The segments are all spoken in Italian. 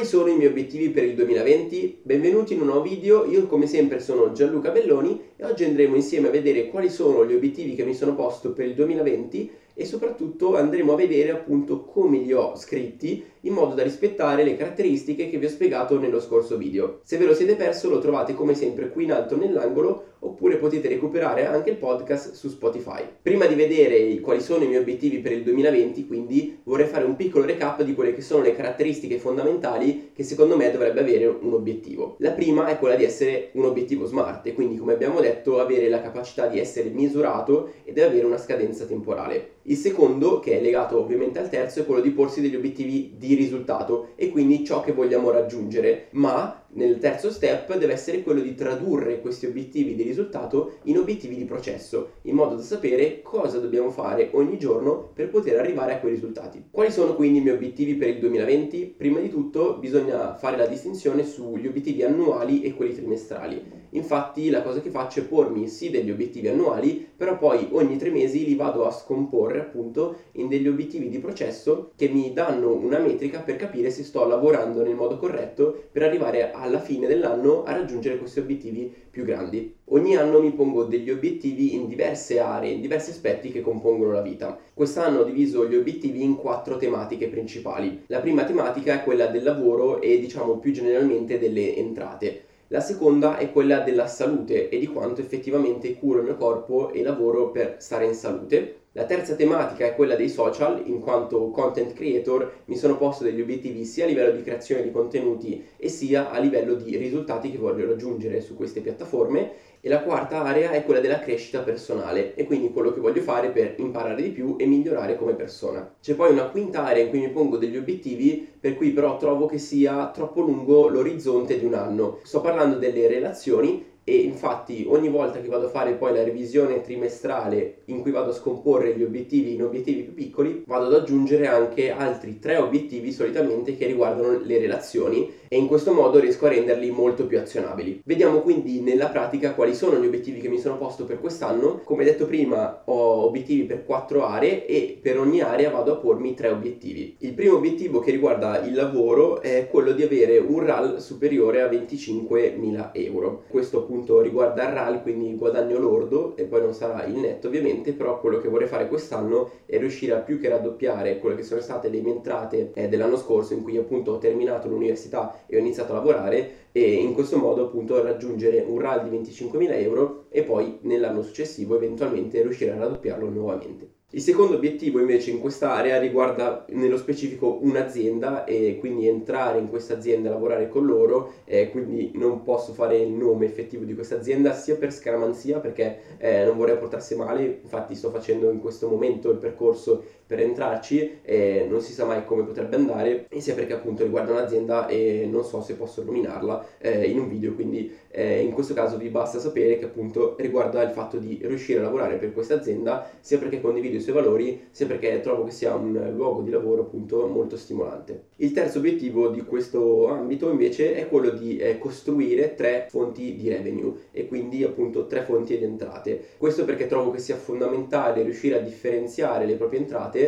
Quali sono i miei obiettivi per il 2020? Benvenuti in un nuovo video, io come sempre sono Gianluca Belloni e oggi andremo insieme a vedere quali sono gli obiettivi che mi sono posto per il 2020 e soprattutto andremo a vedere appunto come li ho scritti in modo da rispettare le caratteristiche che vi ho spiegato nello scorso video. Se ve lo siete perso lo trovate come sempre qui in alto nell'angolo oppure potete recuperare anche il podcast su Spotify. Prima di vedere quali sono i miei obiettivi per il 2020 quindi vorrei fare un piccolo recap di quelle che sono le caratteristiche fondamentali che secondo me dovrebbe avere un obiettivo. La prima è quella di essere un obiettivo smart e quindi come abbiamo detto avere la capacità di essere misurato ed avere una scadenza temporale. Il secondo, che è legato ovviamente al terzo, è quello di porsi degli obiettivi di risultato e quindi ciò che vogliamo raggiungere, ma nel terzo step deve essere quello di tradurre questi obiettivi di risultato in obiettivi di processo, in modo da sapere cosa dobbiamo fare ogni giorno per poter arrivare a quei risultati. Quali sono quindi i miei obiettivi per il 2020? Prima di tutto bisogna fare la distinzione sugli obiettivi annuali e quelli trimestrali. Infatti la cosa che faccio è pormi sì degli obiettivi annuali, però poi ogni 3 mesi li vado a scomporre appunto in degli obiettivi di processo che mi danno una metrica per capire se sto lavorando nel modo corretto per arrivare alla fine dell'anno a raggiungere questi obiettivi più grandi. Ogni anno mi pongo degli obiettivi in diverse aree, in diversi aspetti che compongono la vita. Quest'anno ho diviso gli obiettivi in 4 tematiche principali. La prima tematica è quella del lavoro e diciamo più generalmente delle entrate. La seconda è quella della salute e di quanto effettivamente curo il mio corpo e lavoro per stare in salute. La terza tematica è quella dei social, in quanto content creator mi sono posto degli obiettivi sia a livello di creazione di contenuti e sia a livello di risultati che voglio raggiungere su queste piattaforme. E la quarta area è quella della crescita personale e quindi quello che voglio fare per imparare di più e migliorare come persona. C'è poi una quinta area in cui mi pongo degli obiettivi per cui però trovo che sia troppo lungo l'orizzonte di un anno. Sto parlando delle relazioni e infatti ogni volta che vado a fare poi la revisione trimestrale in cui vado a scomporre gli obiettivi in obiettivi più piccoli vado ad aggiungere anche altri 3 obiettivi solitamente che riguardano le relazioni e in questo modo riesco a renderli molto più azionabili. Vediamo quindi nella pratica quali sono gli obiettivi che mi sono posto per quest'anno. Come detto prima ho obiettivi per 4 aree e per ogni area vado a pormi 3 obiettivi. Il primo obiettivo che riguarda il lavoro è quello di avere un RAL superiore a 25.000 euro. Questo riguarda il RAL, quindi il guadagno lordo e poi non sarà il netto ovviamente, però quello che vorrei fare quest'anno è riuscire a più che raddoppiare quelle che sono state le mie entrate dell'anno scorso in cui appunto ho terminato l'università e ho iniziato a lavorare e in questo modo appunto raggiungere un RAL di 25.000 euro e poi nell'anno successivo eventualmente riuscire a raddoppiarlo nuovamente. Il secondo obiettivo invece in quest'area riguarda nello specifico un'azienda e quindi entrare in questa azienda e lavorare con loro, quindi non posso fare il nome effettivo di questa azienda sia per scaramanzia perché non vorrei portarsi male, infatti sto facendo in questo momento il percorso per entrarci e non si sa mai come potrebbe andare e sia perché appunto riguarda un'azienda e non so se posso nominarla in un video, quindi in questo caso vi basta sapere che appunto riguarda il fatto di riuscire a lavorare per questa azienda sia perché condivido i suoi valori sia perché trovo che sia un luogo di lavoro appunto molto stimolante. Il terzo obiettivo di questo ambito invece è quello di costruire 3 fonti di revenue e quindi appunto 3 fonti di entrate. Questo perché trovo che sia fondamentale riuscire a differenziare le proprie entrate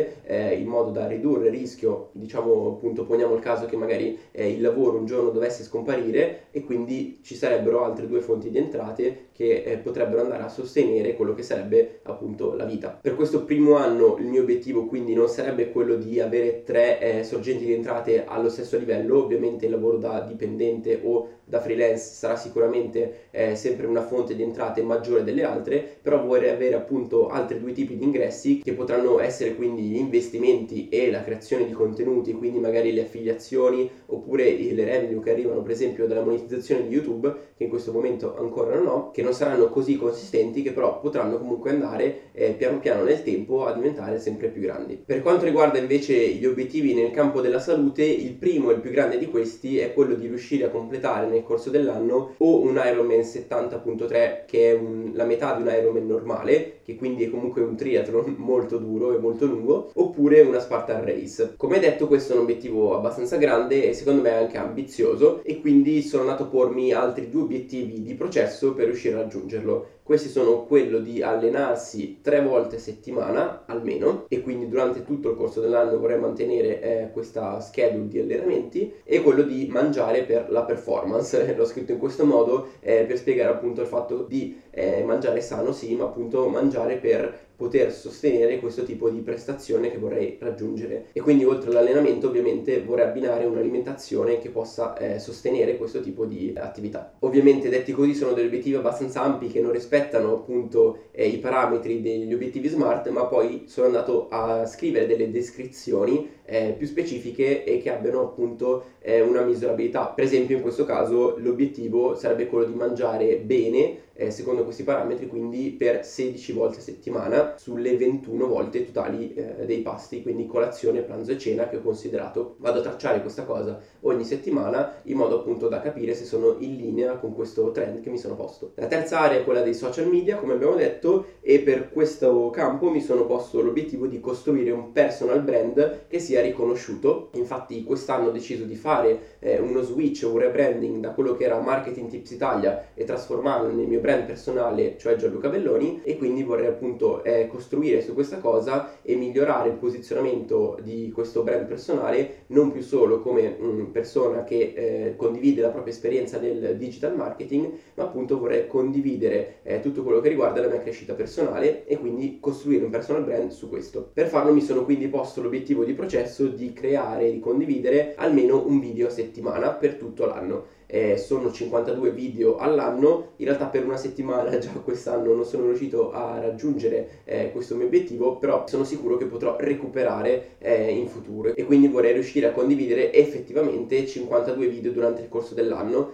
in modo da ridurre il rischio, diciamo appunto poniamo il caso che magari il lavoro un giorno dovesse scomparire e quindi ci sarebbero altre 2 fonti di entrate che potrebbero andare a sostenere quello che sarebbe appunto la vita. Per questo primo anno il mio obiettivo quindi non sarebbe quello di avere 3 sorgenti di entrate allo stesso livello, ovviamente il lavoro da dipendente o da freelance sarà sicuramente sempre una fonte di entrate maggiore delle altre, però vorrei avere appunto altri 2 tipi di ingressi che potranno essere quindi gli investimenti e la creazione di contenuti, quindi magari le affiliazioni oppure le revenue che arrivano per esempio dalla monetizzazione di YouTube, che in questo momento ancora non ho, che non saranno così consistenti che però potranno comunque andare piano piano nel tempo a diventare sempre più grandi. Per quanto riguarda invece gli obiettivi nel campo della salute, il primo e il più grande di questi è quello di riuscire a completare nel corso dell'anno o un Ironman 70.3 che è la metà di un Ironman normale, che quindi è comunque un triathlon molto duro e molto lungo, lungo, oppure una Spartan Race. Come detto, questo è un obiettivo abbastanza grande e secondo me anche ambizioso, e quindi sono andato a pormi altri due obiettivi di processo per riuscire a raggiungerlo. Questi sono quello di allenarsi 3 volte a settimana almeno, e quindi durante tutto il corso dell'anno vorrei mantenere questa schedule di allenamenti, e quello di mangiare per la performance. L'ho scritto in questo modo per spiegare appunto il fatto di mangiare sano sì, ma appunto mangiare per poter sostenere questo tipo di prestazione che vorrei raggiungere. E quindi oltre all'allenamento ovviamente vorrei abbinare un'alimentazione che possa sostenere questo tipo di attività. Ovviamente detti così sono degli obiettivi abbastanza ampi che non rispettano appunto i parametri degli obiettivi SMART, ma poi sono andato a scrivere delle descrizioni più specifiche e che abbiano appunto una misurabilità. Per esempio in questo caso l'obiettivo sarebbe quello di mangiare bene secondo questi parametri, quindi per 16 volte a settimana sulle 21 volte totali dei pasti, quindi colazione, pranzo e cena, che ho considerato. Vado a tracciare questa cosa ogni settimana in modo appunto da capire se sono in linea con questo trend che mi sono posto. La terza area è quella dei social media, come abbiamo detto, e per questo campo mi sono posto l'obiettivo di costruire un personal brand che sia riconosciuto. Infatti quest'anno ho deciso di fare uno switch, un rebranding da quello che era Marketing Tips Italia e trasformarlo nel mio brand personale, cioè Gianluca Belloni, e quindi vorrei appunto costruire su questa cosa e migliorare il posizionamento di questo brand personale, non più solo come persona che condivide la propria esperienza nel digital marketing, ma appunto vorrei condividere tutto quello che riguarda la mia crescita personale e quindi costruire un personal brand su questo. Per farlo mi sono quindi posto l'obiettivo di processo di creare e di condividere almeno un video a settimana per tutto l'anno. Sono 52 video all'anno, in realtà per una settimana già quest'anno non sono riuscito a raggiungere questo mio obiettivo, però sono sicuro che potrò recuperare in futuro, e quindi vorrei riuscire a condividere effettivamente 52 video durante il corso dell'anno,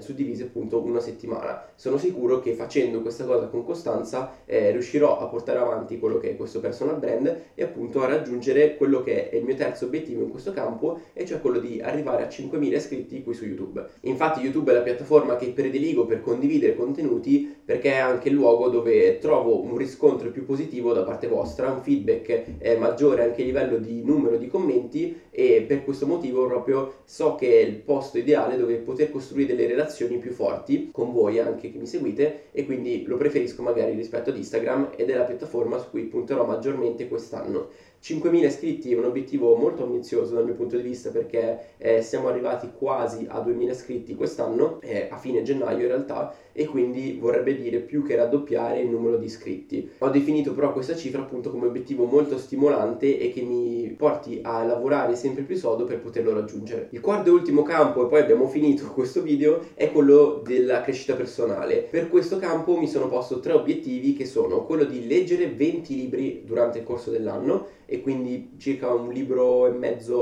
suddivisi appunto una settimana. Sono sicuro che facendo questa cosa con costanza riuscirò a portare avanti quello che è questo personal brand e appunto a raggiungere quello che è il mio terzo obiettivo in questo campo, e cioè quello di arrivare a 5.000 iscritti qui su YouTube. Infatti YouTube è la piattaforma che prediligo per condividere contenuti, perché è anche il luogo dove trovo un riscontro più positivo da parte vostra, un feedback maggiore anche a livello di numero di commenti, e per questo motivo proprio so che è il posto ideale dove poter costruire delle relazioni più forti con voi anche che mi seguite, e quindi lo preferisco magari rispetto ad Instagram, ed è la piattaforma su cui punterò maggiormente quest'anno. 5.000 iscritti è un obiettivo molto ambizioso dal mio punto di vista, perché siamo arrivati quasi a 2.000 iscritti quest'anno, a fine gennaio in realtà, e quindi vorrebbe dire più che raddoppiare il numero di iscritti. Ho definito però questa cifra appunto come obiettivo molto stimolante e che mi porti a lavorare sempre più sodo per poterlo raggiungere. Il quarto e ultimo campo, e poi abbiamo finito questo video, è quello della crescita personale. Per questo campo mi sono posto 3 obiettivi, che sono quello di leggere 20 libri durante il corso dell'anno, e quindi circa 1,5 libri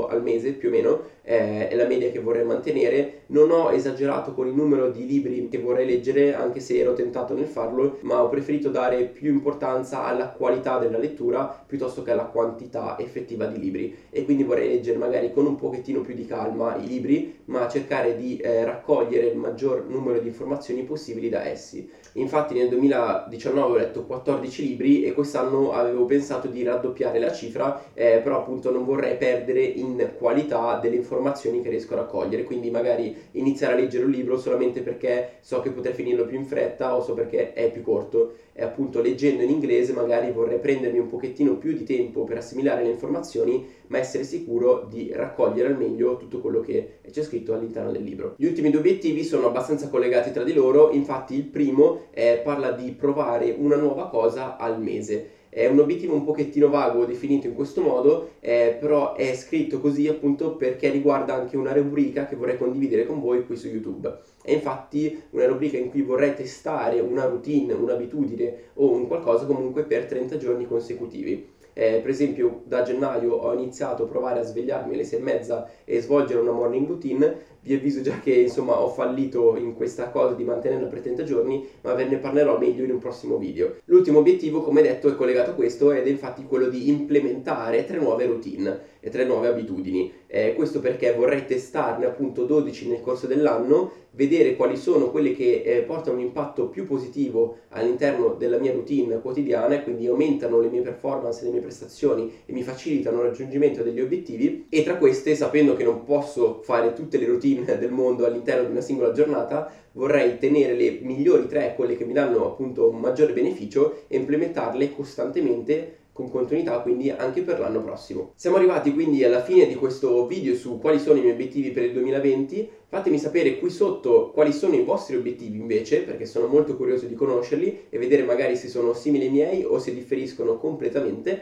al mese più o meno è la media che vorrei mantenere. Non ho esagerato con il numero di libri che vorrei leggere, anche se ero tentato nel farlo, ma ho preferito dare più importanza alla qualità della lettura piuttosto che alla quantità effettiva di libri, e quindi vorrei leggere magari con un pochettino più di calma i libri, ma cercare di raccogliere il maggior numero di informazioni possibili da essi. Infatti nel 2019 ho letto 14 libri e quest'anno avevo pensato di raddoppiare la cifra, però appunto non vorrei perdere in qualità delle informazioni che riesco a raccogliere, quindi magari iniziare a leggere un libro solamente perché so che potrei finirlo più in fretta, o so perché è più corto. E appunto leggendo in inglese magari vorrei prendermi un pochettino più di tempo per assimilare le informazioni, ma essere sicuro di raccogliere al meglio tutto quello che c'è scritto all'interno del libro. Gli ultimi 2 obiettivi sono abbastanza collegati tra di loro. Infatti il primo parla di provare una nuova cosa al mese. È un obiettivo un pochettino vago definito in questo modo, però è scritto così appunto perché riguarda anche una rubrica che vorrei condividere con voi qui su YouTube. È infatti una rubrica in cui vorrei testare una routine, un'abitudine o un qualcosa comunque per 30 giorni consecutivi. Per esempio da gennaio ho iniziato a provare a svegliarmi alle 6:30 e svolgere una morning routine. Vi avviso già che insomma ho fallito in questa cosa di mantenerla per 30 giorni, ma ve ne parlerò meglio in un prossimo video. L'ultimo obiettivo, come detto, è collegato a questo ed è infatti quello di implementare 3 nuove routine. e 3 nuove abitudini. Questo perché vorrei testarne appunto 12 nel corso dell'anno, vedere quali sono quelle che portano un impatto più positivo all'interno della mia routine quotidiana e quindi aumentano le mie performance, le mie prestazioni e mi facilitano il raggiungimento degli obiettivi. E tra queste, sapendo che non posso fare tutte le routine del mondo all'interno di una singola giornata, vorrei tenere le migliori 3, quelle che mi danno appunto un maggiore beneficio, e implementarle costantemente con continuità, quindi anche per l'anno prossimo. Siamo arrivati quindi alla fine di questo video su quali sono i miei obiettivi per il 2020. Fatemi sapere qui sotto quali sono i vostri obiettivi invece, perché sono molto curioso di conoscerli e vedere magari se sono simili ai miei o se differiscono completamente.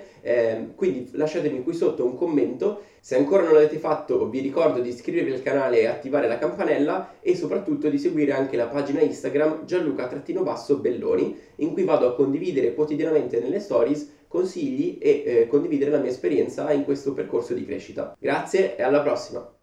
Quindi lasciatemi qui sotto un commento. Se ancora non l'avete fatto, vi ricordo di iscrivervi al canale e attivare la campanella, e soprattutto di seguire anche la pagina Instagram Gianluca_Belloni, in cui vado a condividere quotidianamente nelle stories consigli e condividere la mia esperienza in questo percorso di crescita. Grazie e alla prossima!